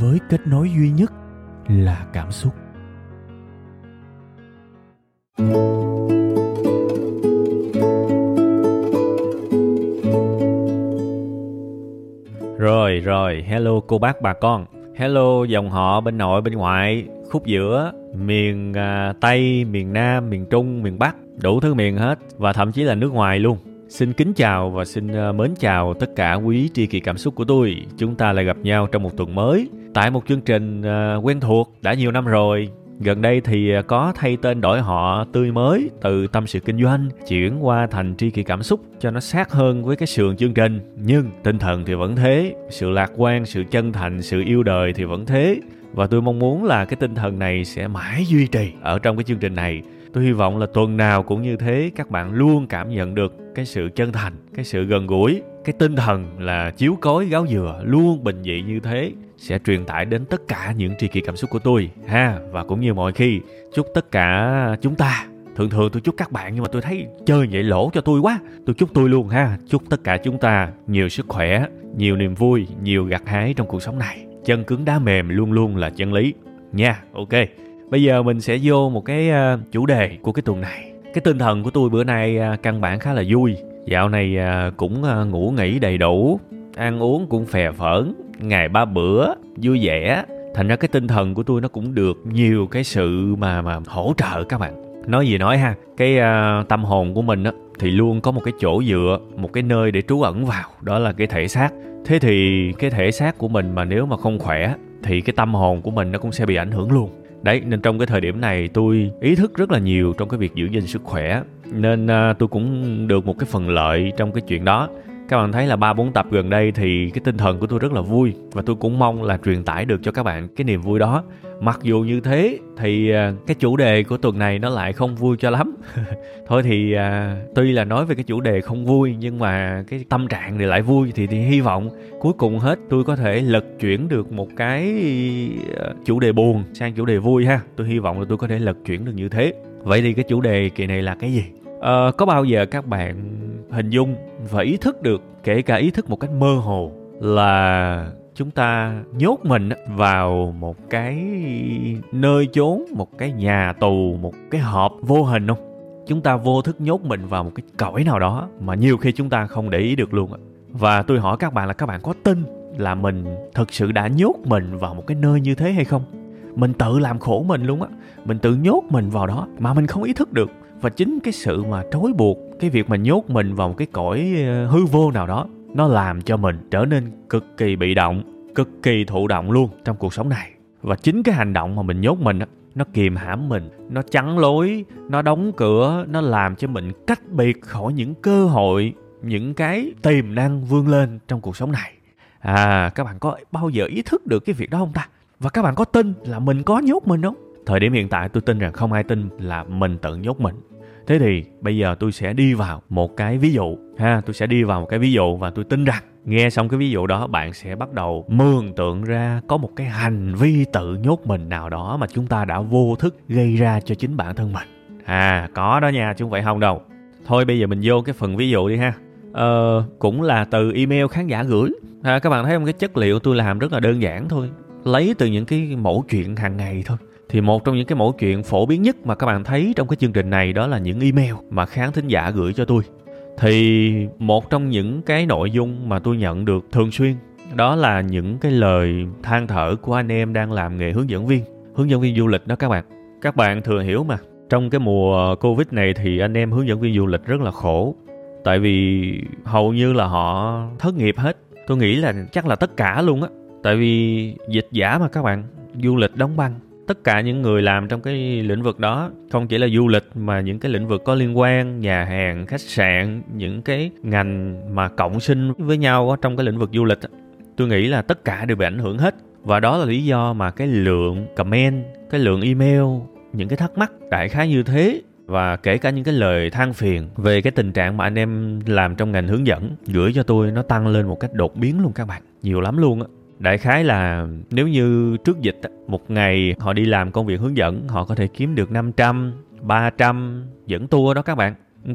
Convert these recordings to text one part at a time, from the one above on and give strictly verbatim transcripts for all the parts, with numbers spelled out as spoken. với kết nối duy nhất là cảm xúc. Rồi rồi, hello cô bác bà con, hello dòng họ bên nội bên ngoại, khúc giữa, miền à, Tây, miền Nam, miền Trung, miền Bắc, đủ thứ miền hết và thậm chí là nước ngoài luôn. Xin kính chào và xin à, mến chào tất cả quý tri kỷ cảm xúc của tôi. Chúng ta lại gặp nhau trong một tuần mới tại một chương trình à, quen thuộc đã nhiều năm rồi. Gần đây thì có thay tên đổi họ tươi mới từ Tâm sự kinh doanh chuyển qua thành tri kỷ cảm xúc cho nó sát hơn với cái sườn chương trình. Nhưng tinh thần thì vẫn thế, sự lạc quan, sự chân thành, sự yêu đời thì vẫn thế. Và tôi mong muốn là cái tinh thần này sẽ mãi duy trì ở trong cái chương trình này. Tôi hy vọng là tuần nào cũng như thế, các bạn luôn cảm nhận được cái sự chân thành, cái sự gần gũi, cái tinh thần là chiếu cối gáo dừa luôn bình dị như thế sẽ truyền tải đến tất cả những tri kỷ cảm xúc của tôi ha. Và cũng như mọi khi, chúc tất cả chúng ta, thường thường tôi chúc các bạn nhưng mà tôi thấy chơi vậy lỗ cho tôi quá, tôi chúc tôi luôn ha, chúc tất cả chúng ta nhiều sức khỏe, nhiều niềm vui, nhiều gặt hái trong cuộc sống này. Chân cứng đá mềm luôn luôn là chân lý nha. Ok, bây giờ mình sẽ vô một cái chủ đề của cái tuần này. Cái tinh thần của tôi bữa nay căn bản khá là vui. Dạo này cũng ngủ nghỉ đầy đủ, ăn uống cũng phè phỡn, ngày ba bữa, vui vẻ. Thành ra cái tinh thần của tôi nó cũng được nhiều cái sự mà mà hỗ trợ các bạn. Nói gì nói ha, cái uh, tâm hồn của mình á, thì luôn có một cái chỗ dựa, một cái nơi để trú ẩn vào, đó là cái thể xác. Thế thì cái thể xác của mình mà nếu mà không khỏe thì cái tâm hồn của mình nó cũng sẽ bị ảnh hưởng luôn. Đấy, nên trong cái thời điểm này tôi ý thức rất là nhiều trong cái việc giữ gìn sức khỏe. Nên uh, tôi cũng được một cái phần lợi trong cái chuyện đó. Các bạn thấy là ba bốn tập gần đây thì cái tinh thần của tôi rất là vui. Và tôi cũng mong là truyền tải được cho các bạn cái niềm vui đó. Mặc dù như thế thì cái chủ đề của tuần này nó lại không vui cho lắm. Thôi thì à, tuy là nói về cái chủ đề không vui nhưng mà cái tâm trạng thì lại vui. Thì, thì hy vọng cuối cùng hết tôi có thể lật chuyển được một cái chủ đề buồn sang chủ đề vui ha. Tôi hy vọng là tôi có thể lật chuyển được như thế. Vậy thì cái chủ đề kỳ này là cái gì? À, có bao giờ các bạn hình dung và ý thức được, kể cả ý thức một cách mơ hồ, là chúng ta nhốt mình vào một cái nơi chốn, một cái nhà tù, một cái hộp vô hình không? Chúng ta vô thức nhốt mình vào một cái cõi nào đó mà nhiều khi chúng ta không để ý được luôn. Và tôi hỏi các bạn là các bạn có tin là mình thực sự đã nhốt mình vào một cái nơi như thế hay không? Mình tự làm khổ mình luôn á, mình tự nhốt mình vào đó mà mình không ý thức được. Và chính cái sự mà trói buộc, cái việc mà nhốt mình vào một cái cõi hư vô nào đó, nó làm cho mình trở nên cực kỳ bị động, cực kỳ thụ động luôn trong cuộc sống này. Và chính cái hành động mà mình nhốt mình, nó kìm hãm mình, nó chắn lối, nó đóng cửa, nó làm cho mình cách biệt khỏi những cơ hội, những cái tiềm năng vươn lên trong cuộc sống này. À, các bạn có bao giờ ý thức được cái việc đó không ta? Và các bạn có tin là mình có nhốt mình không? Thời điểm hiện tại tôi tin rằng không ai tin là mình tự nhốt mình. Thế thì bây giờ tôi sẽ đi vào một cái ví dụ ha, tôi sẽ đi vào một cái ví dụ và tôi tin rằng nghe xong cái ví dụ đó bạn sẽ bắt đầu mường tượng ra có một cái hành vi tự nhốt mình nào đó mà chúng ta đã vô thức gây ra cho chính bản thân mình. À, có đó nha, chứ không phải không đâu. Thôi bây giờ mình vô cái phần ví dụ đi ha. Ờ, cũng là từ email khán giả gửi. À, các bạn thấy không, cái chất liệu tôi làm rất là đơn giản thôi, lấy từ những cái mẫu chuyện hàng ngày thôi. Thì một trong những cái mẫu chuyện phổ biến nhất mà các bạn thấy trong cái chương trình này đó là những email mà khán thính giả gửi cho tôi. Thì một trong những cái nội dung mà tôi nhận được thường xuyên đó là những cái lời than thở của anh em đang làm nghề hướng dẫn viên, hướng dẫn viên du lịch đó các bạn. Các bạn thường hiểu mà, trong cái mùa Covid này thì anh em hướng dẫn viên du lịch rất là khổ. Tại vì hầu như là họ thất nghiệp hết. Tôi nghĩ là chắc là tất cả luôn á. Tại vì dịch giả mà các bạn, du lịch đóng băng. Tất cả những người làm trong cái lĩnh vực đó, không chỉ là du lịch mà những cái lĩnh vực có liên quan, nhà hàng, khách sạn, những cái ngành mà cộng sinh với nhau trong cái lĩnh vực du lịch, tôi nghĩ là tất cả đều bị ảnh hưởng hết. Và đó là lý do mà cái lượng comment, cái lượng email, những cái thắc mắc đại khái như thế, và kể cả những cái lời than phiền về cái tình trạng mà anh em làm trong ngành hướng dẫn gửi cho tôi, nó tăng lên một cách đột biến luôn các bạn. Nhiều lắm luôn á. Đại khái là nếu như trước dịch, một ngày họ đi làm công việc hướng dẫn, họ có thể kiếm được năm trăm, ba trăm dẫn tour đó các bạn.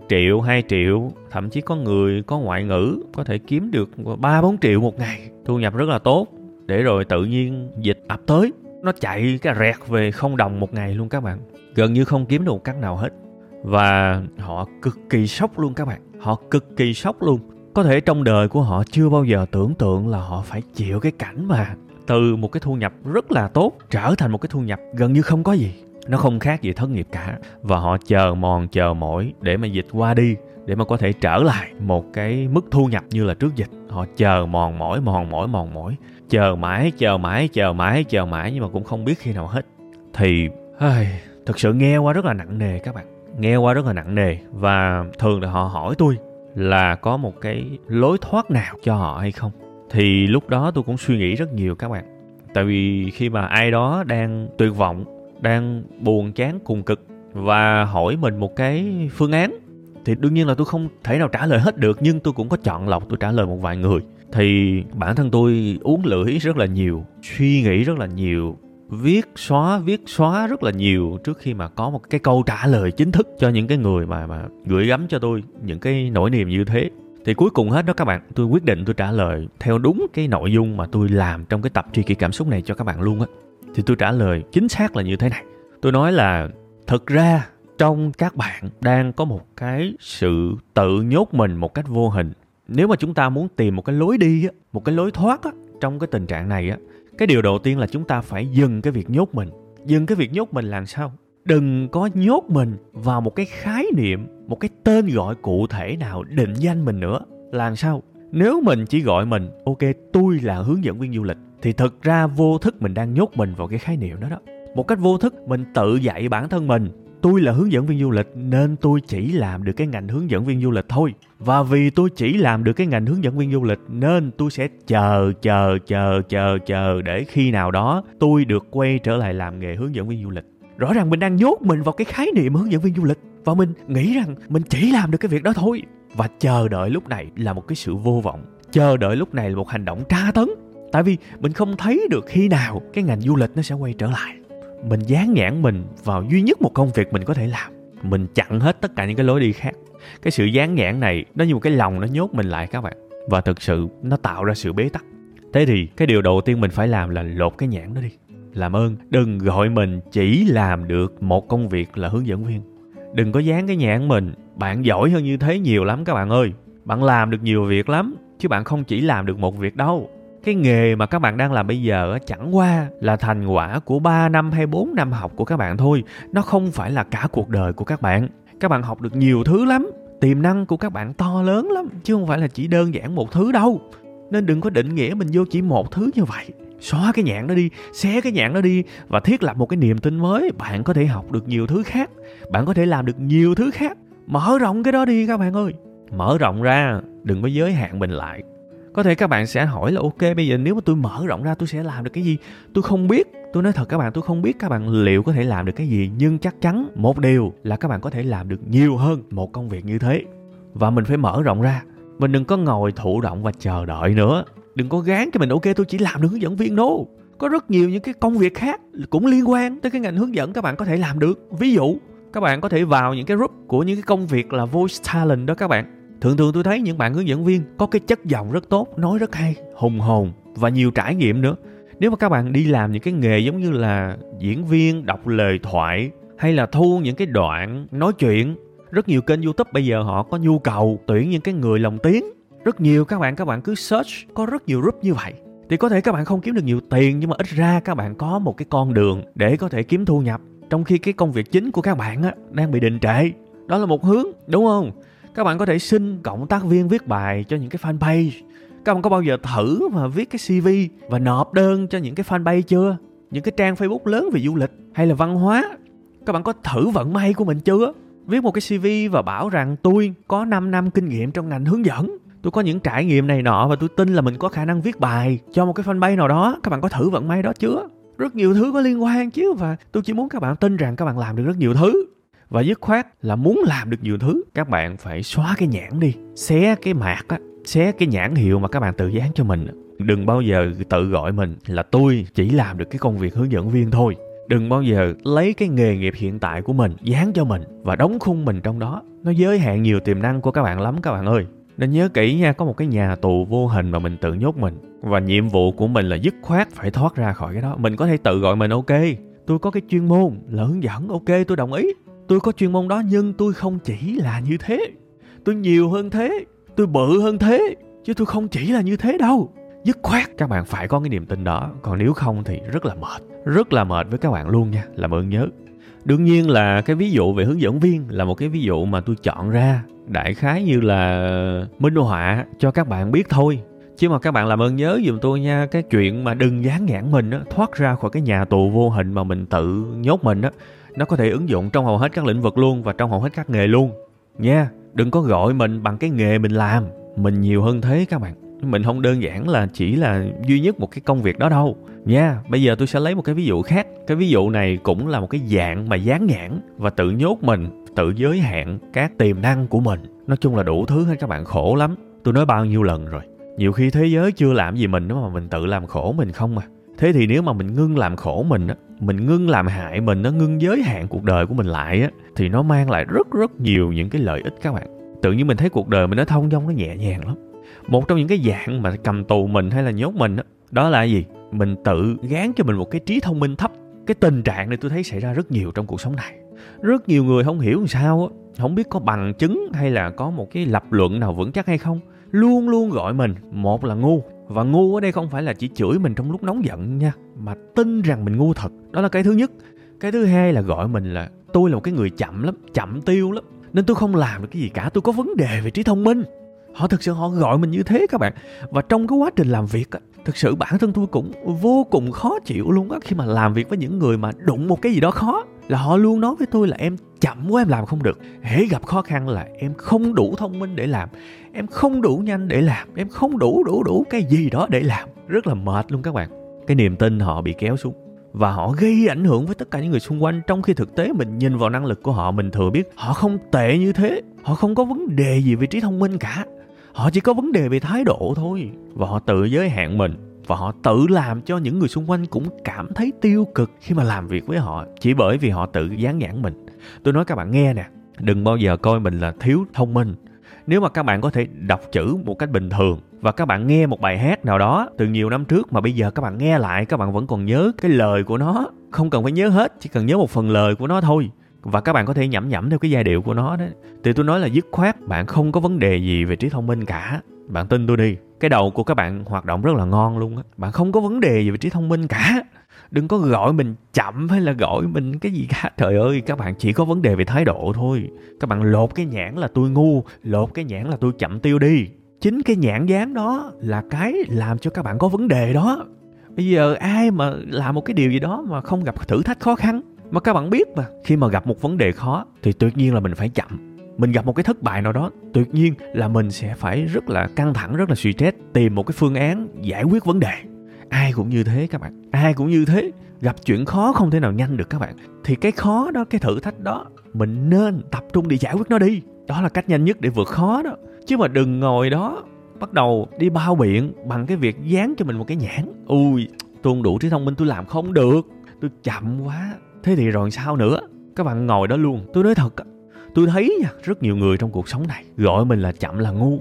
Triệu, hai triệu, thậm chí có người có ngoại ngữ có thể kiếm được ba bốn triệu một ngày. Thu nhập rất là tốt. Để rồi tự nhiên dịch ập tới, nó chạy cái rẹt về không đồng một ngày luôn các bạn. Gần như không kiếm được một cắt nào hết. Và họ cực kỳ sốc luôn các bạn. Họ cực kỳ sốc luôn. Có thể trong đời của họ chưa bao giờ tưởng tượng là họ phải chịu cái cảnh mà từ một cái thu nhập rất là tốt trở thành một cái thu nhập gần như không có gì. Nó không khác gì thất nghiệp cả. Và họ chờ mòn chờ mỏi để mà dịch qua đi, để mà có thể trở lại một cái mức thu nhập như là trước dịch. Họ chờ mòn mỏi, mòn mỏi, mòn mỏi. Chờ mãi, chờ mãi, chờ mãi, chờ mãi nhưng mà cũng không biết khi nào hết. Thì ai, thực sự nghe qua rất là nặng nề các bạn. Nghe qua rất là nặng nề. Và thường là họ hỏi tôi là có một cái lối thoát nào cho họ hay không. Thì lúc đó tôi cũng suy nghĩ rất nhiều các bạn. Tại vì khi mà ai đó đang tuyệt vọng, đang buồn chán cùng cực và hỏi mình một cái phương án, thì đương nhiên là tôi không thể nào trả lời hết được. Nhưng tôi cũng có chọn lọc, tôi trả lời một vài người. Thì bản thân tôi uốn lưỡi rất là nhiều, suy nghĩ rất là nhiều, viết xóa, viết xóa rất là nhiều trước khi mà có một cái câu trả lời chính thức cho những cái người mà, mà gửi gắm cho tôi những cái nỗi niềm như thế. Thì cuối cùng hết đó các bạn, tôi quyết định tôi trả lời theo đúng cái nội dung mà tôi làm trong cái tập Tri Kỷ Cảm Xúc này cho các bạn luôn á. Thì tôi trả lời chính xác là như thế này. Tôi nói là thực ra trong các bạn đang có một cái sự tự nhốt mình một cách vô hình. Nếu mà chúng ta muốn tìm một cái lối đi, một cái lối thoát trong cái tình trạng này, cái điều đầu tiên là chúng ta phải dừng cái việc nhốt mình. Dừng cái việc nhốt mình làm sao? Đừng có nhốt mình vào một cái khái niệm, một cái tên gọi cụ thể nào định danh mình nữa. Làm sao? Nếu mình chỉ gọi mình, ok, tôi là hướng dẫn viên du lịch, thì thực ra vô thức mình đang nhốt mình vào cái khái niệm đó đó. Một cách vô thức mình tự dạy bản thân mình, tôi là hướng dẫn viên du lịch nên tôi chỉ làm được cái ngành hướng dẫn viên du lịch thôi. Và vì tôi chỉ làm được cái ngành hướng dẫn viên du lịch nên tôi sẽ chờ, chờ, chờ, chờ, chờ để khi nào đó tôi được quay trở lại làm nghề hướng dẫn viên du lịch. Rõ ràng mình đang nhốt mình vào cái khái niệm hướng dẫn viên du lịch và mình nghĩ rằng mình chỉ làm được cái việc đó thôi. Và chờ đợi lúc này là một cái sự vô vọng. Chờ đợi lúc này là một hành động tra tấn. Tại vì mình không thấy được khi nào cái ngành du lịch nó sẽ quay trở lại. Mình dán nhãn mình vào duy nhất một công việc mình có thể làm. Mình chặn hết tất cả những cái lối đi khác. Cái sự dán nhãn này nó như một cái lồng nó nhốt mình lại các bạn. Và thực sự nó tạo ra sự bế tắc. Thế thì cái điều đầu tiên mình phải làm là lột cái nhãn đó đi. Làm ơn đừng gọi mình chỉ làm được một công việc là hướng dẫn viên. Đừng có dán cái nhãn mình. Bạn giỏi hơn như thế nhiều lắm các bạn ơi. Bạn làm được nhiều việc lắm. Chứ bạn không chỉ làm được một việc đâu. Cái nghề mà các bạn đang làm bây giờ chẳng qua là thành quả của ba năm hay bốn năm học của các bạn thôi. Nó không phải là cả cuộc đời của các bạn. Các bạn học được nhiều thứ lắm. Tiềm năng của các bạn to lớn lắm. Chứ không phải là chỉ đơn giản một thứ đâu. Nên đừng có định nghĩa mình vô chỉ một thứ như vậy. Xóa cái nhãn đó đi, xé cái nhãn đó đi và thiết lập một cái niềm tin mới. Bạn có thể học được nhiều thứ khác. Bạn có thể làm được nhiều thứ khác. Mở rộng cái đó đi các bạn ơi. Mở rộng ra, đừng có giới hạn mình lại. Có thể các bạn sẽ hỏi là ok, bây giờ nếu mà tôi mở rộng ra tôi sẽ làm được cái gì? Tôi không biết. Tôi nói thật các bạn, tôi không biết các bạn liệu có thể làm được cái gì. Nhưng chắc chắn một điều là các bạn có thể làm được nhiều hơn một công việc như thế. Và mình phải mở rộng ra. Mình đừng có ngồi thụ động và chờ đợi nữa. Đừng có gán cho mình ok tôi chỉ làm được hướng dẫn viên đâu. Có rất nhiều những cái công việc khác cũng liên quan tới cái ngành hướng dẫn các bạn có thể làm được. Ví dụ các bạn có thể vào những cái group của những cái công việc là voice talent đó các bạn. Thường thường tôi thấy những bạn hướng dẫn viên có cái chất giọng rất tốt, nói rất hay, hùng hồn và nhiều trải nghiệm nữa. Nếu mà các bạn đi làm những cái nghề giống như là diễn viên, đọc lời thoại hay là thu những cái đoạn nói chuyện, rất nhiều kênh YouTube bây giờ họ có nhu cầu tuyển những cái người lồng tiếng. Rất nhiều các bạn, các bạn cứ search, có rất nhiều group như vậy. Thì có thể các bạn không kiếm được nhiều tiền nhưng mà ít ra các bạn có một cái con đường để có thể kiếm thu nhập. Trong khi cái công việc chính của các bạn á, đang bị đình trệ. Đó là một hướng, đúng không? Các bạn có thể xin cộng tác viên viết bài cho những cái fanpage. Các bạn có bao giờ thử mà viết cái xê vê và nộp đơn cho những cái fanpage chưa? Những cái trang Facebook lớn về du lịch hay là văn hóa. Các bạn có thử vận may của mình chưa? Viết một cái xê vê và bảo rằng tôi có năm năm kinh nghiệm trong ngành hướng dẫn. Tôi có những trải nghiệm này nọ và tôi tin là mình có khả năng viết bài cho một cái fanpage nào đó. Các bạn có thử vận may đó chưa? Rất nhiều thứ có liên quan chứ, và tôi chỉ muốn các bạn tin rằng các bạn làm được rất nhiều thứ. Và dứt khoát là muốn làm được nhiều thứ, các bạn phải xóa cái nhãn đi, xé cái mạc á, xé cái nhãn hiệu mà các bạn tự dán cho mình. Đừng bao giờ tự gọi mình là tôi chỉ làm được cái công việc hướng dẫn viên thôi. Đừng bao giờ lấy cái nghề nghiệp hiện tại của mình dán cho mình và đóng khung mình trong đó. Nó giới hạn nhiều tiềm năng của các bạn lắm các bạn ơi. Nên nhớ kỹ nha, có một cái nhà tù vô hình mà mình tự nhốt mình. Và nhiệm vụ của mình là dứt khoát phải thoát ra khỏi cái đó. Mình có thể tự gọi mình ok, tôi có cái chuyên môn là hướng dẫn, ok tôi đồng ý. Tôi có chuyên môn đó nhưng tôi không chỉ là như thế. Tôi nhiều hơn thế, tôi bự hơn thế, chứ tôi không chỉ là như thế đâu. Dứt khoát các bạn phải có cái niềm tin đó. Còn nếu không thì rất là mệt. Rất là mệt với các bạn luôn nha, làm ơn nhớ. Đương nhiên là cái ví dụ về hướng dẫn viên là một cái ví dụ mà tôi chọn ra đại khái như là minh họa cho các bạn biết thôi. Chứ mà các bạn làm ơn nhớ giùm tôi nha, cái chuyện mà đừng dán nhãn mình á, thoát ra khỏi cái nhà tù vô hình mà mình tự nhốt mình á, nó có thể ứng dụng trong hầu hết các lĩnh vực luôn và trong hầu hết các nghề luôn nha. Đừng có gọi mình bằng cái nghề mình làm, mình nhiều hơn thế các bạn. Mình không đơn giản là chỉ là duy nhất một cái công việc đó đâu nha. Bây giờ tôi sẽ lấy một cái ví dụ khác. Cái ví dụ này cũng là một cái dạng mà dán nhãn và tự nhốt mình, tự giới hạn các tiềm năng của mình. Nói chung là đủ thứ hết các bạn, khổ lắm. Tôi nói bao nhiêu lần rồi, nhiều khi thế giới chưa làm gì mình mà mình tự làm khổ mình không à. Thế thì nếu mà mình ngưng làm khổ mình, mình ngưng làm hại mình, nó ngưng giới hạn cuộc đời của mình lại, thì nó mang lại rất rất nhiều những cái lợi ích các bạn. Tự nhiên mình thấy cuộc đời mình nó thông dong, nó nhẹ nhàng lắm. Một trong những cái dạng mà cầm tù mình hay là nhốt mình đó, đó là gì? Mình tự gán cho mình một cái trí thông minh thấp. Cái tình trạng này tôi thấy xảy ra rất nhiều trong cuộc sống này. Rất nhiều người không hiểu làm sao, không biết có bằng chứng hay là có một cái lập luận nào vững chắc hay không, luôn luôn gọi mình một là ngu. Và ngu ở đây không phải là chỉ chửi mình trong lúc nóng giận nha, mà tin rằng mình ngu thật. Đó là cái thứ nhất. Cái thứ hai là gọi mình là tôi là một cái người chậm lắm, chậm tiêu lắm, nên tôi không làm được cái gì cả, tôi có vấn đề về trí thông minh. Họ thực sự họ gọi mình như thế các bạn. Và trong cái quá trình làm việc á, thực sự bản thân tôi cũng vô cùng khó chịu luôn á. Khi mà làm việc với những người mà đụng một cái gì đó khó là họ luôn nói với tôi là em chậm quá, em làm không được. Hễ gặp khó khăn là em không đủ thông minh để làm, em không đủ nhanh để làm, em không đủ đủ đủ cái gì đó để làm. Rất là mệt luôn các bạn. Cái niềm tin họ bị kéo xuống và họ gây ảnh hưởng với tất cả những người xung quanh, trong khi thực tế mình nhìn vào năng lực của họ, mình thừa biết họ không tệ như thế, họ không có vấn đề gì về trí thông minh cả. Họ chỉ có vấn đề về thái độ thôi. Và họ tự giới hạn mình, và họ tự làm cho những người xung quanh cũng cảm thấy tiêu cực khi mà làm việc với họ, chỉ bởi vì họ tự dán nhãn mình. Tôi nói các bạn nghe nè, đừng bao giờ coi mình là thiếu thông minh. Nếu mà các bạn có thể đọc chữ một cách bình thường, và các bạn nghe một bài hát nào đó từ nhiều năm trước mà bây giờ các bạn nghe lại, các bạn vẫn còn nhớ cái lời của nó. Không cần phải nhớ hết, chỉ cần nhớ một phần lời của nó thôi, và các bạn có thể nhẩm nhẩm theo cái giai điệu của nó đấy. Thì tôi nói là dứt khoát bạn không có vấn đề gì về trí thông minh cả. Bạn tin tôi đi, cái đầu của các bạn hoạt động rất là ngon luôn á. Bạn không có vấn đề gì về trí thông minh cả. Đừng có gọi mình chậm hay là gọi mình cái gì cả. Trời ơi, các bạn chỉ có vấn đề về thái độ thôi. Các bạn lột cái nhãn là tôi ngu, lột cái nhãn là tôi chậm tiêu đi. Chính cái nhãn dán đó là cái làm cho các bạn có vấn đề đó. Bây giờ ai mà làm một cái điều gì đó mà không gặp thử thách khó khăn, mà các bạn biết mà, khi mà gặp một vấn đề khó thì tuyệt nhiên là mình phải chậm. Mình gặp một cái thất bại nào đó, tuyệt nhiên là mình sẽ phải rất là căng thẳng, rất là stress, tìm một cái phương án giải quyết vấn đề. Ai cũng như thế các bạn, ai cũng như thế. Gặp chuyện khó không thể nào nhanh được các bạn. Thì cái khó đó, cái thử thách đó, mình nên tập trung để giải quyết nó đi. Đó là cách nhanh nhất để vượt khó đó. Chứ mà đừng ngồi đó bắt đầu đi bao biện bằng cái việc dán cho mình một cái nhãn. Ui, tôi không đủ trí thông minh, tôi làm không được, tôi chậm quá. Thế thì rồi sao nữa? Các bạn ngồi đó luôn. Tôi nói thật, tôi thấy nha, rất nhiều người trong cuộc sống này gọi mình là chậm là ngu.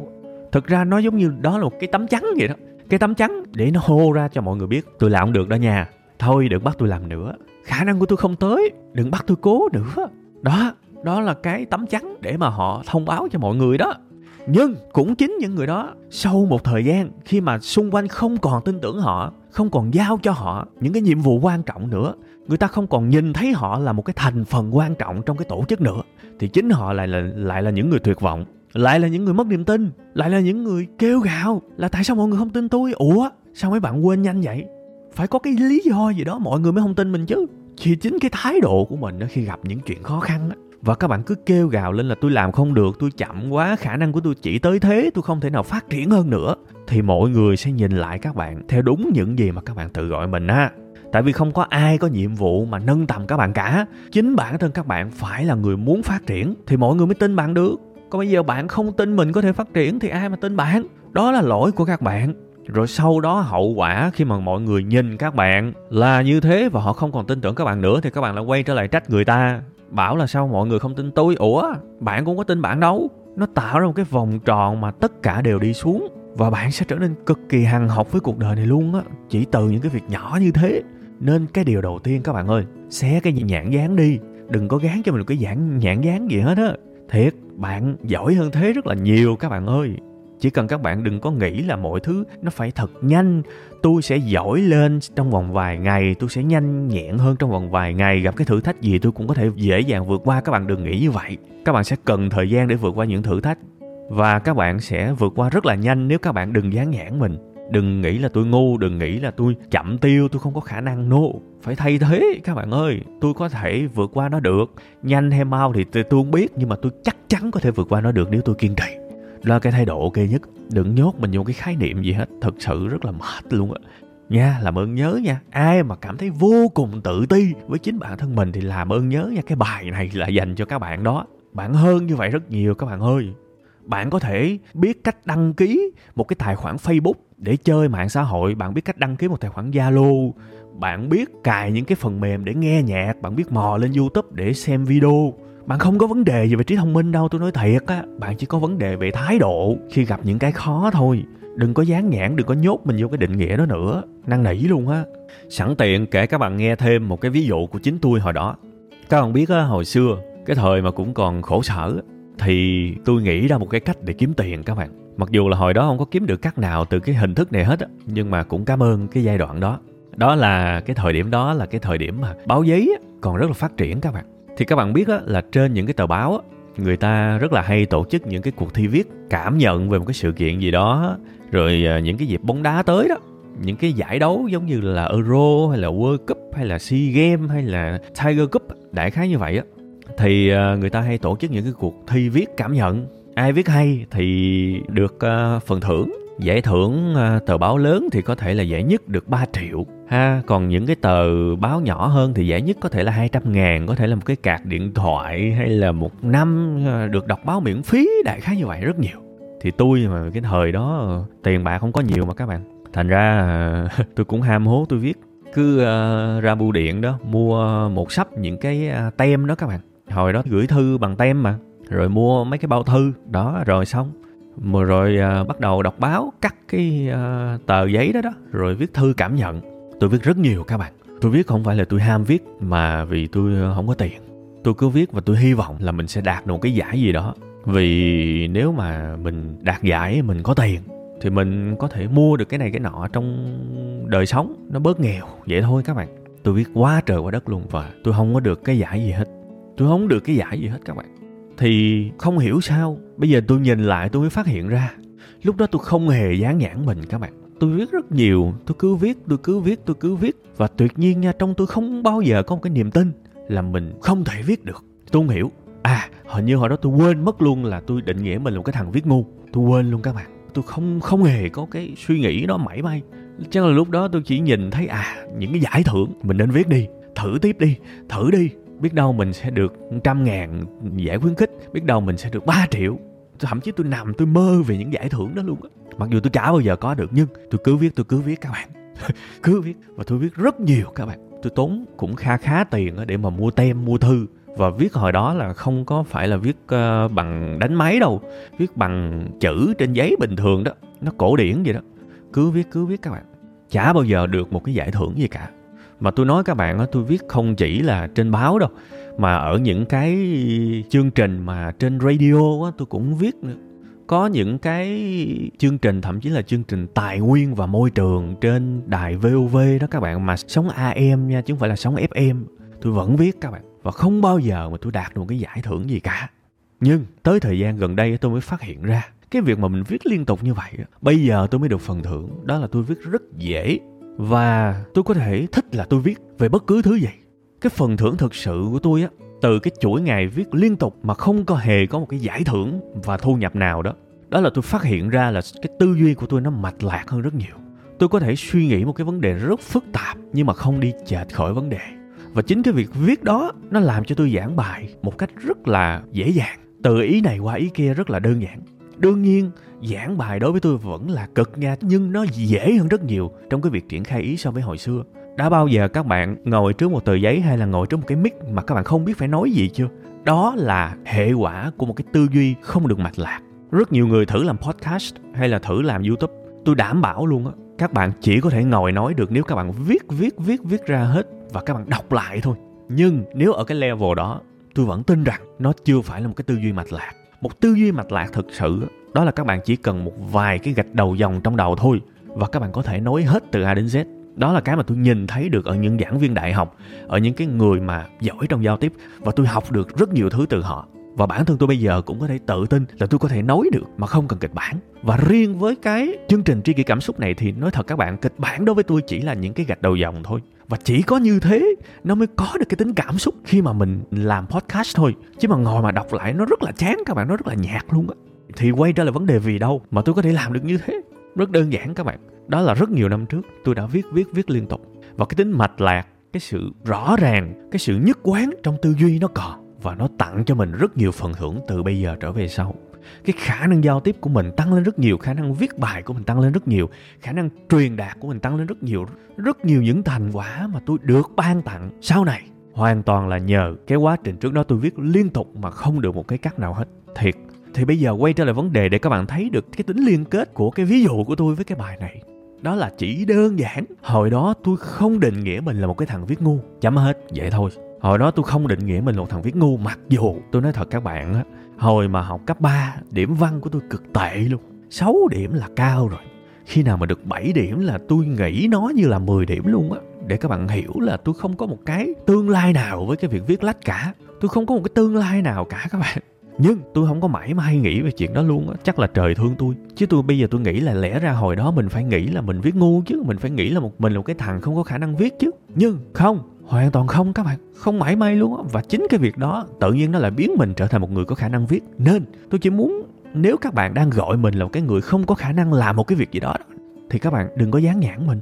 Thực ra nó giống như đó là một cái tấm chắn vậy đó. Cái tấm chắn để nó hô ra cho mọi người biết tôi làm không được đó nha. Thôi đừng bắt tôi làm nữa, khả năng của tôi không tới, đừng bắt tôi cố nữa. Đó, đó là cái tấm chắn để mà họ thông báo cho mọi người đó. Nhưng cũng chính những người đó, sau một thời gian khi mà xung quanh không còn tin tưởng họ, không còn giao cho họ những cái nhiệm vụ quan trọng nữa, người ta không còn nhìn thấy họ là một cái thành phần quan trọng trong cái tổ chức nữa, thì chính họ lại là, lại là những người tuyệt vọng, lại là những người mất niềm tin, lại là những người kêu gào là tại sao mọi người không tin tôi? Ủa, sao mấy bạn quên nhanh vậy? Phải có cái lý do gì đó mọi người mới không tin mình chứ. Chỉ chính cái thái độ của mình khi gặp những chuyện khó khăn, Và các bạn cứ kêu gào lên là tôi làm không được, tôi chậm quá, khả năng của tôi chỉ tới thế, tôi không thể nào phát triển hơn nữa. Thì mọi người sẽ nhìn lại các bạn theo đúng những gì mà các bạn tự gọi mình á. Tại vì không có ai có nhiệm vụ mà nâng tầm các bạn cả. Chính bản thân các bạn phải là người muốn phát triển thì mọi người mới tin bạn được. Còn bây giờ bạn không tin mình có thể phát triển thì ai mà tin bạn. Đó là lỗi của các bạn. Rồi sau đó hậu quả khi mà mọi người nhìn các bạn là như thế và họ không còn tin tưởng các bạn nữa thì các bạn lại quay trở lại trách người ta. Bảo là sao mọi người không tin tôi, ủa bạn cũng có tin bạn đâu. Nó tạo ra một cái vòng tròn mà tất cả đều đi xuống. Và bạn sẽ trở nên cực kỳ hằn học với cuộc đời này luôn á. Chỉ từ những cái việc nhỏ như thế. Nên cái điều đầu tiên các bạn ơi, xé cái nhãn dán đi. Đừng có gán cho mình một cái dạng nhãn dán gì hết á. Thiệt, bạn giỏi hơn thế rất là nhiều các bạn ơi. Chỉ cần các bạn đừng có nghĩ là mọi thứ nó phải thật nhanh. Tôi sẽ giỏi lên trong vòng vài ngày, tôi sẽ nhanh nhẹn hơn trong vòng vài ngày. Gặp cái thử thách gì tôi cũng có thể dễ dàng vượt qua. Các bạn đừng nghĩ như vậy. Các bạn sẽ cần thời gian để vượt qua những thử thách. Và các bạn sẽ vượt qua rất là nhanh nếu các bạn đừng dán nhãn mình. Đừng nghĩ là tôi ngu, đừng nghĩ là tôi chậm tiêu, tôi không có khả năng. No, phải thay thế các bạn ơi. Tôi có thể vượt qua nó được. Nhanh hay mau thì tôi không biết, nhưng mà tôi chắc chắn có thể vượt qua nó được nếu tôi kiên trì. Là cái thái độ ok nhất. Đừng nhốt mình vô cái khái niệm gì hết. Thật sự rất là mệt luôn á. Nha, làm ơn nhớ nha. Ai mà cảm thấy vô cùng tự ti với chính bản thân mình thì làm ơn nhớ nha. Cái bài này là dành cho các bạn đó. Bạn hơn như vậy rất nhiều các bạn ơi. Bạn có thể biết cách đăng ký một cái tài khoản Facebook để chơi mạng xã hội. Bạn biết cách đăng ký một tài khoản Zalo. Bạn biết cài những cái phần mềm để nghe nhạc. Bạn biết mò lên YouTube để xem video. Bạn không có vấn đề gì về trí thông minh đâu, tôi nói thiệt á. Bạn chỉ có vấn đề về thái độ khi gặp những cái khó thôi. Đừng có dán nhãn, đừng có nhốt mình vô cái định nghĩa đó nữa. Năn nỉ luôn á. Sẵn tiện kể các bạn nghe thêm một cái ví dụ của chính tôi hồi đó. Các bạn biết á, hồi xưa, cái thời mà cũng còn khổ sở, thì tôi nghĩ ra một cái cách để kiếm tiền các bạn. Mặc dù là hồi đó không có kiếm được cách nào từ cái hình thức này hết á, nhưng mà cũng cảm ơn cái giai đoạn đó. Đó là cái thời điểm đó là cái thời điểm mà báo giấy á, còn rất là phát triển các bạn. Thì các bạn biết á, là trên những cái tờ báo á, người ta rất là hay tổ chức những cái cuộc thi viết cảm nhận về một cái sự kiện gì đó. Rồi những cái dịp bóng đá tới đó, những cái giải đấu giống như là Euro hay là World Cup hay là Sea Games hay là Tiger Cup, đại khái như vậy á. Thì người ta hay tổ chức những cái cuộc thi viết cảm nhận. Ai viết hay thì được phần thưởng. Giải thưởng tờ báo lớn thì có thể là giải nhất được ba triệu ha. Còn những cái tờ báo nhỏ hơn thì giải nhất có thể là hai trăm ngàn. Có thể là một cái card điện thoại hay là một năm được đọc báo miễn phí. Đại khái như vậy rất nhiều. Thì tôi mà cái thời đó tiền bạc không có nhiều mà các bạn. Thành ra tôi cũng ham hố tôi viết. Cứ ra bưu điện đó mua một sấp những cái tem đó các bạn. Hồi đó gửi thư bằng tem mà. Rồi mua mấy cái bao thư đó rồi xong. Mà rồi à, bắt đầu đọc báo, cắt cái à, tờ giấy đó đó, rồi viết thư cảm nhận. Tôi viết rất nhiều các bạn. Tôi viết không phải là tôi ham viết mà vì tôi không có tiền. Tôi cứ viết và tôi hy vọng là mình sẽ đạt được một cái giải gì đó. Vì nếu mà mình đạt giải, mình có tiền thì mình có thể mua được cái này cái nọ trong đời sống. Nó bớt nghèo, vậy thôi các bạn. Tôi viết quá trời quá đất luôn và tôi không có được cái giải gì hết. Tôi không được cái giải gì hết các bạn. Thì không hiểu sao, bây giờ tôi nhìn lại tôi mới phát hiện ra. Lúc đó tôi không hề dán nhãn mình các bạn. Tôi viết rất nhiều, tôi cứ viết, tôi cứ viết, tôi cứ viết. Và tuyệt nhiên nha, trong tôi không bao giờ có một cái niềm tin là mình không thể viết được. Tôi không hiểu. À, hình như hồi đó tôi quên mất luôn là tôi định nghĩa mình là một cái thằng viết ngu. Tôi quên luôn các bạn. Tôi không không hề có cái suy nghĩ đó mảy may. Chắc là lúc đó tôi chỉ nhìn thấy à, những cái giải thưởng mình nên viết đi, thử tiếp đi, thử đi. Biết đâu mình sẽ được một trăm ngàn giải khuyến khích. Biết đâu mình sẽ được ba triệu. Thậm chí tôi nằm tôi mơ về những giải thưởng đó luôn á. Mặc dù tôi chả bao giờ có được, nhưng tôi cứ viết, tôi cứ viết các bạn. Cứ viết. Và tôi viết rất nhiều các bạn. Tôi tốn cũng khá khá tiền để mà mua tem, mua thư. Và viết hồi đó là không có phải là viết bằng đánh máy đâu. Viết bằng chữ trên giấy bình thường đó. Nó cổ điển vậy đó. Cứ viết, cứ viết các bạn. Chả bao giờ được một cái giải thưởng gì cả. Mà tôi nói các bạn, tôi viết không chỉ là trên báo đâu, mà ở những cái chương trình mà trên radio tôi cũng viết nữa. Có những cái chương trình, thậm chí là chương trình tài nguyên và môi trường trên đài vê o vê đó các bạn, mà sóng a em nha, chứ không phải là sóng ép em. Tôi vẫn viết các bạn. Và không bao giờ mà tôi đạt được một cái giải thưởng gì cả. Nhưng tới thời gian gần đây tôi mới phát hiện ra, cái việc mà mình viết liên tục như vậy, bây giờ tôi mới được phần thưởng. Đó là tôi viết rất dễ. Và tôi có thể thích là tôi viết về bất cứ thứ gì. Cái phần thưởng thực sự của tôi á từ cái chuỗi ngày viết liên tục mà không có hề có một cái giải thưởng và thu nhập nào đó. Đó là tôi phát hiện ra là cái tư duy của tôi nó mạch lạc hơn rất nhiều. Tôi có thể suy nghĩ một cái vấn đề rất phức tạp nhưng mà không đi chệch khỏi vấn đề. Và chính cái việc viết đó nó làm cho tôi giảng bài một cách rất là dễ dàng. Từ ý này qua ý kia rất là đơn giản. Đương nhiên, giảng bài đối với tôi vẫn là cực nha, nhưng nó dễ hơn rất nhiều trong cái việc triển khai ý so với hồi xưa. Đã bao giờ các bạn ngồi trước một tờ giấy hay là ngồi trước một cái mic mà các bạn không biết phải nói gì chưa? Đó là hệ quả của một cái tư duy không được mạch lạc. Rất nhiều người thử làm podcast hay là thử làm YouTube, tôi đảm bảo luôn á, các bạn chỉ có thể ngồi nói được nếu các bạn viết viết viết viết ra hết và các bạn đọc lại thôi. Nhưng nếu ở cái level đó, tôi vẫn tin rằng nó chưa phải là một cái tư duy mạch lạc. Một tư duy mạch lạc thực sự đó là các bạn chỉ cần một vài cái gạch đầu dòng trong đầu thôi và các bạn có thể nói hết từ A đến Z. Đó là cái mà tôi nhìn thấy được ở những giảng viên đại học, ở những cái người mà giỏi trong giao tiếp, và tôi học được rất nhiều thứ từ họ. Và bản thân tôi bây giờ cũng có thể tự tin là tôi có thể nói được mà không cần kịch bản. Và riêng với cái chương trình Tri Kỷ Cảm Xúc này thì nói thật các bạn, kịch bản đối với tôi chỉ là những cái gạch đầu dòng thôi. Và chỉ có như thế nó mới có được cái tính cảm xúc khi mà mình làm podcast thôi. Chứ mà ngồi mà đọc lại nó rất là chán các bạn, nó rất là nhạt luôn á. Thì quay trở lại vấn đề vì đâu mà tôi có thể làm được như thế. Rất đơn giản các bạn. Đó là rất nhiều năm trước tôi đã viết viết viết liên tục. Và cái tính mạch lạc, cái sự rõ ràng, cái sự nhất quán trong tư duy nó còn. Và nó tặng cho mình rất nhiều phần thưởng từ bây giờ trở về sau. Cái khả năng giao tiếp của mình tăng lên rất nhiều, khả năng viết bài của mình tăng lên rất nhiều, khả năng truyền đạt của mình tăng lên rất nhiều. Rất nhiều những thành quả mà tôi được ban tặng sau này hoàn toàn là nhờ cái quá trình trước đó tôi viết liên tục mà không được một cái cắt nào hết. Thiệt. Thì bây giờ quay trở lại vấn đề để các bạn thấy được cái tính liên kết của cái ví dụ của tôi với cái bài này. Đó là chỉ đơn giản. Hồi đó tôi không định nghĩa mình là một cái thằng viết ngu. Chấm hết. Vậy thôi. Hồi đó tôi không định nghĩa mình là một thằng viết ngu, mặc dù tôi nói thật các bạn á, hồi mà học cấp ba, điểm văn của tôi cực tệ luôn. sáu điểm là cao rồi. Khi nào mà được bảy điểm là tôi nghĩ nó như là mười điểm luôn á. Để các bạn hiểu là tôi không có một cái tương lai nào với cái việc viết lách cả. Tôi không có một cái tương lai nào cả các bạn. Nhưng tôi không có mãi mà hay nghĩ về chuyện đó luôn á. Chắc là trời thương tôi. Chứ tôi bây giờ tôi nghĩ là lẽ ra hồi đó mình phải nghĩ là mình viết ngu chứ. Mình phải nghĩ là một mình là một cái thằng không có khả năng viết chứ. Nhưng không. Hoàn toàn không các bạn, không mãi may luôn á. Và chính cái việc đó tự nhiên nó lại biến mình trở thành một người có khả năng viết. Nên tôi chỉ muốn nếu các bạn đang gọi mình là một cái người không có khả năng làm một cái việc gì đó thì các bạn đừng có dán nhãn mình.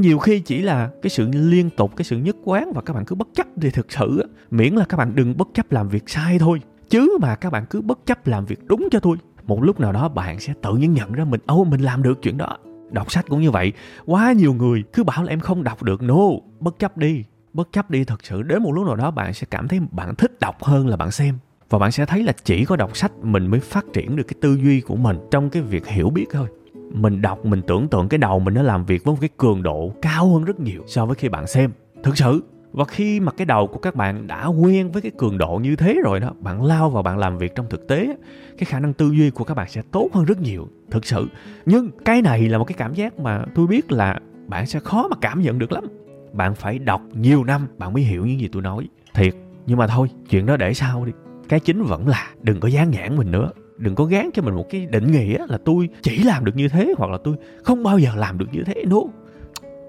Nhiều khi chỉ là cái sự liên tục, cái sự nhất quán và các bạn cứ bất chấp thì thực sự á, miễn là các bạn đừng bất chấp làm việc sai thôi. Chứ mà các bạn cứ bất chấp làm việc đúng cho tôi, một lúc nào đó bạn sẽ tự nhiên nhận ra mình ô oh, mình làm được chuyện đó. Đọc sách cũng như vậy, quá nhiều người cứ bảo là em không đọc được. No, bất chấp đi. Bất chấp đi thật sự, đến một lúc nào đó bạn sẽ cảm thấy bạn thích đọc hơn là bạn xem. Và bạn sẽ thấy là chỉ có đọc sách mình mới phát triển được cái tư duy của mình trong cái việc hiểu biết thôi. Mình đọc, mình tưởng tượng cái đầu mình nó làm việc với một cái cường độ cao hơn rất nhiều so với khi bạn xem. Thực sự, và khi mà cái đầu của các bạn đã quen với cái cường độ như thế rồi đó, bạn lao vào bạn làm việc trong thực tế, cái khả năng tư duy của các bạn sẽ tốt hơn rất nhiều, thực sự. Nhưng cái này là một cái cảm giác mà tôi biết là bạn sẽ khó mà cảm nhận được lắm. Bạn phải đọc nhiều năm bạn mới hiểu những gì tôi nói. Thiệt. Nhưng mà thôi, chuyện đó để sau đi. Cái chính vẫn là đừng có dán nhãn mình nữa. Đừng có gán cho mình một cái định nghĩa là tôi chỉ làm được như thế hoặc là tôi không bao giờ làm được như thế. No.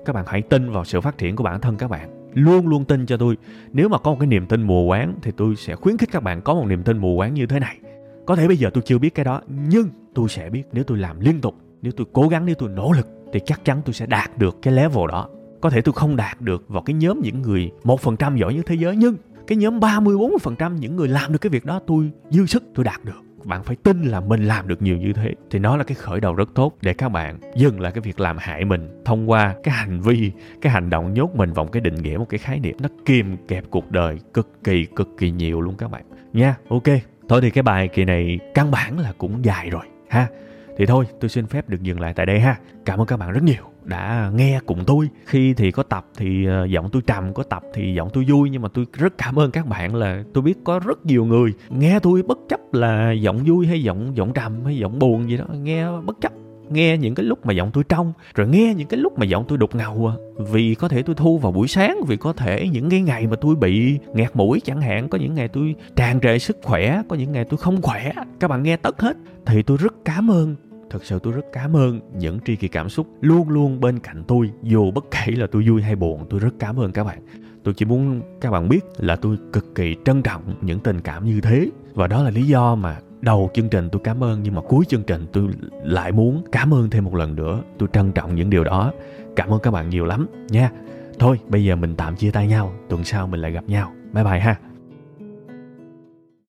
Các bạn hãy tin vào sự phát triển của bản thân các bạn. Luôn luôn tin cho tôi. Nếu mà có một cái niềm tin mù quáng thì tôi sẽ khuyến khích các bạn có một niềm tin mù quáng như thế này. Có thể bây giờ tôi chưa biết cái đó, nhưng tôi sẽ biết nếu tôi làm liên tục, nếu tôi cố gắng, nếu tôi nỗ lực thì chắc chắn tôi sẽ đạt được cái level đó. Có thể tôi không đạt được vào cái nhóm những người một phần trăm giỏi nhất thế giới, nhưng cái nhóm ba mươi bốn mươi phần trăm những người làm được cái việc đó tôi dư sức tôi đạt được. Bạn phải tin là mình làm được nhiều như thế. Thì nó là cái khởi đầu rất tốt để các bạn dừng lại cái việc làm hại mình thông qua cái hành vi, cái hành động nhốt mình vào một cái định nghĩa, một cái khái niệm. Nó kìm kẹp cuộc đời cực kỳ cực kỳ nhiều luôn các bạn. Nha, ok. Thôi thì cái bài kỳ này căn bản là cũng dài rồi ha. Thì thôi, tôi xin phép được dừng lại tại đây ha. Cảm ơn các bạn rất nhiều đã nghe cùng tôi. Khi thì có tập thì giọng tôi trầm, có tập thì giọng tôi vui. Nhưng mà tôi rất cảm ơn các bạn là tôi biết có rất nhiều người nghe tôi bất chấp là giọng vui hay giọng giọng trầm hay giọng buồn gì đó. Nghe bất chấp, nghe những cái lúc mà giọng tôi trong, rồi nghe những cái lúc mà giọng tôi đục ngầu. Vì có thể tôi thu vào buổi sáng, vì có thể những cái ngày mà tôi bị nghẹt mũi chẳng hạn, có những ngày tôi tràn trề sức khỏe, có những ngày tôi không khỏe. Các bạn nghe tất hết. Thì tôi rất cảm ơn. Thật sự tôi rất cảm ơn những Tri Kỷ Cảm Xúc luôn luôn bên cạnh tôi. Dù bất kể là tôi vui hay buồn, tôi rất cảm ơn các bạn. Tôi chỉ muốn các bạn biết là tôi cực kỳ trân trọng những tình cảm như thế. Và đó là lý do mà đầu chương trình tôi cảm ơn, nhưng mà cuối chương trình tôi lại muốn cảm ơn thêm một lần nữa. Tôi trân trọng những điều đó. Cảm ơn các bạn nhiều lắm nha. Thôi bây giờ mình tạm chia tay nhau. Tuần sau mình lại gặp nhau. Bye bye ha.